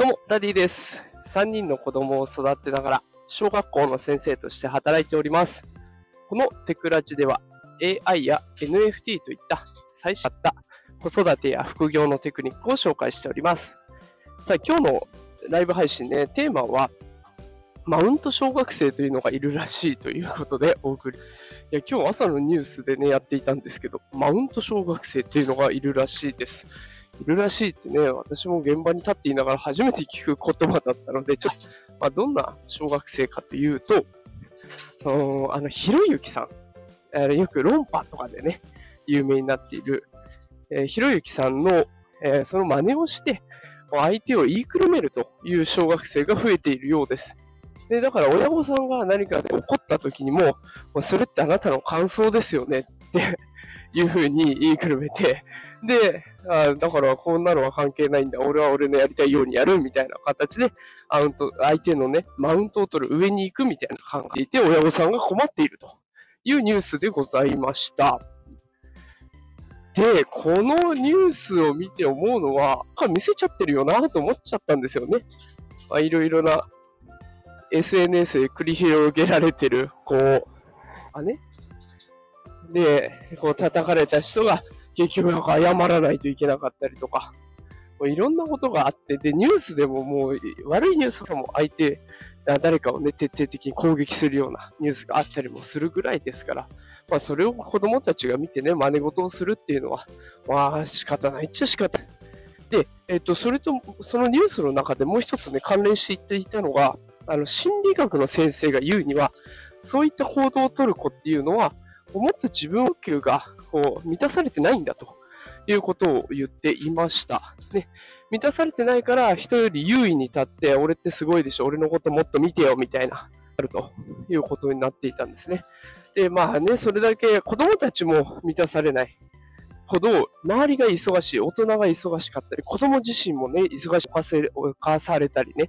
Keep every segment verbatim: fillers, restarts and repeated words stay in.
どうも、ダディです。さんにんの子供を育てながら、小学校の先生として働いております。このテクラジでは、エーアイ や エヌエフティー といった最新型子育てや副業のテクニックを紹介しております。さあ、今日のライブ配信ね、テーマは、マウント小学生というのがいるらしいということでお送り。いや、今日朝のニュースでね、やっていたんですけど、マウント小学生というのがいるらしいです。いるらしいってね、私も現場に立っていながら初めて聞く言葉だったので、ちょっと、まあ、どんな小学生かというと、あの、ひろゆきさん、あのよく論破とかでね、有名になっている、えー、ひろゆきさんの、えー、その真似をして、相手を言いくるめるという小学生が増えているようです。で、だから親御さんが何かで怒った時にも、もうそれってあなたの感想ですよねっていうふうに言いくるめて、で、あだからこんなのは関係ないんだ、俺は俺のやりたいようにやるみたいな形で、アウント相手のね、マウントを取る上に行くみたいな感じでいて、親御さんが困っているというニュースでございました。で、このニュースを見て思うのは、見せちゃってるよなと思っちゃったんですよね。まあ、いろいろな エスエヌエス で繰り広げられてる、こう、あね。で、こう叩かれた人が、結局なんか謝らないといけなかったりとか、もういろんなことがあって、で、ニュースでももう悪いニュースとかも相手、誰かをね、徹底的に攻撃するようなニュースがあったりもするぐらいですから、まあそれを子供たちが見てね、真似事をするっていうのは、まあ仕方ないっちゃ仕方ない。で、えっと、それと、そのニュースの中でもう一つね、関連して言っていたのが、あの、心理学の先生が言うには、そういった行動を取る子っていうのは、もっと自分欲求がこう満たされてないんだということを言っていました。ね、満たされてないから人より優位に立って、俺ってすごいでしょ、俺のこともっと見てよみたいな、あるということになっていたんですね。で、まあね、それだけ子供たちも満たされないほど、周りが忙しい、大人が忙しかったり、子供自身もね、忙しかされたりね。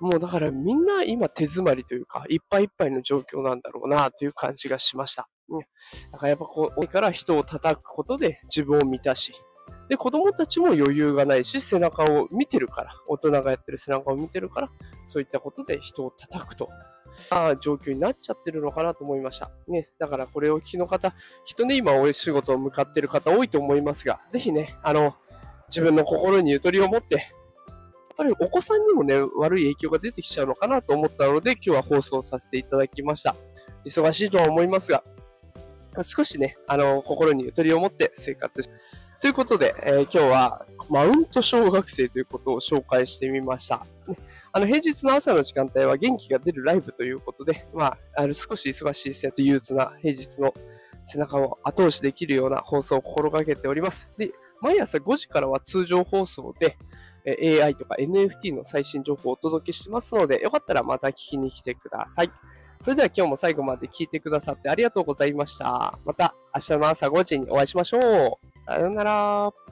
もうだからみんな今手詰まりというか、いっぱいいっぱいの状況なんだろうなという感じがしました。うん、だからやっぱこう、から人を叩くことで自分を満たし、で、子供たちも余裕がないし、背中を見てるから、大人がやってる背中を見てるから、そういったことで人を叩くと、あ状況になっちゃってるのかなと思いました。ね、だからこれを聞く方、きっとね、今お仕事を向かってる方多いと思いますが、ぜひね、あの、自分の心にゆとりを持って、やっぱりお子さんにもね、悪い影響が出てきちゃうのかなと思ったので、今日は放送させていただきました。忙しいとは思いますが、少しね、あの、心にゆとりを持って生活し、ということで、えー、今日はマウント小学生ということを紹介してみました。あの、平日の朝の時間帯は元気が出るライブということで、まあ、あの少し忙しいせいと憂鬱な平日の背中を後押しできるような放送を心がけております。で、毎朝ごじからは通常放送で、エーアイ とか エヌエフティー の最新情報をお届けしてますので、よかったらまた聞きに来てください。それでは今日も最後まで聞いてくださってありがとうございました。また明日の朝ごじにお会いしましょう。さようなら。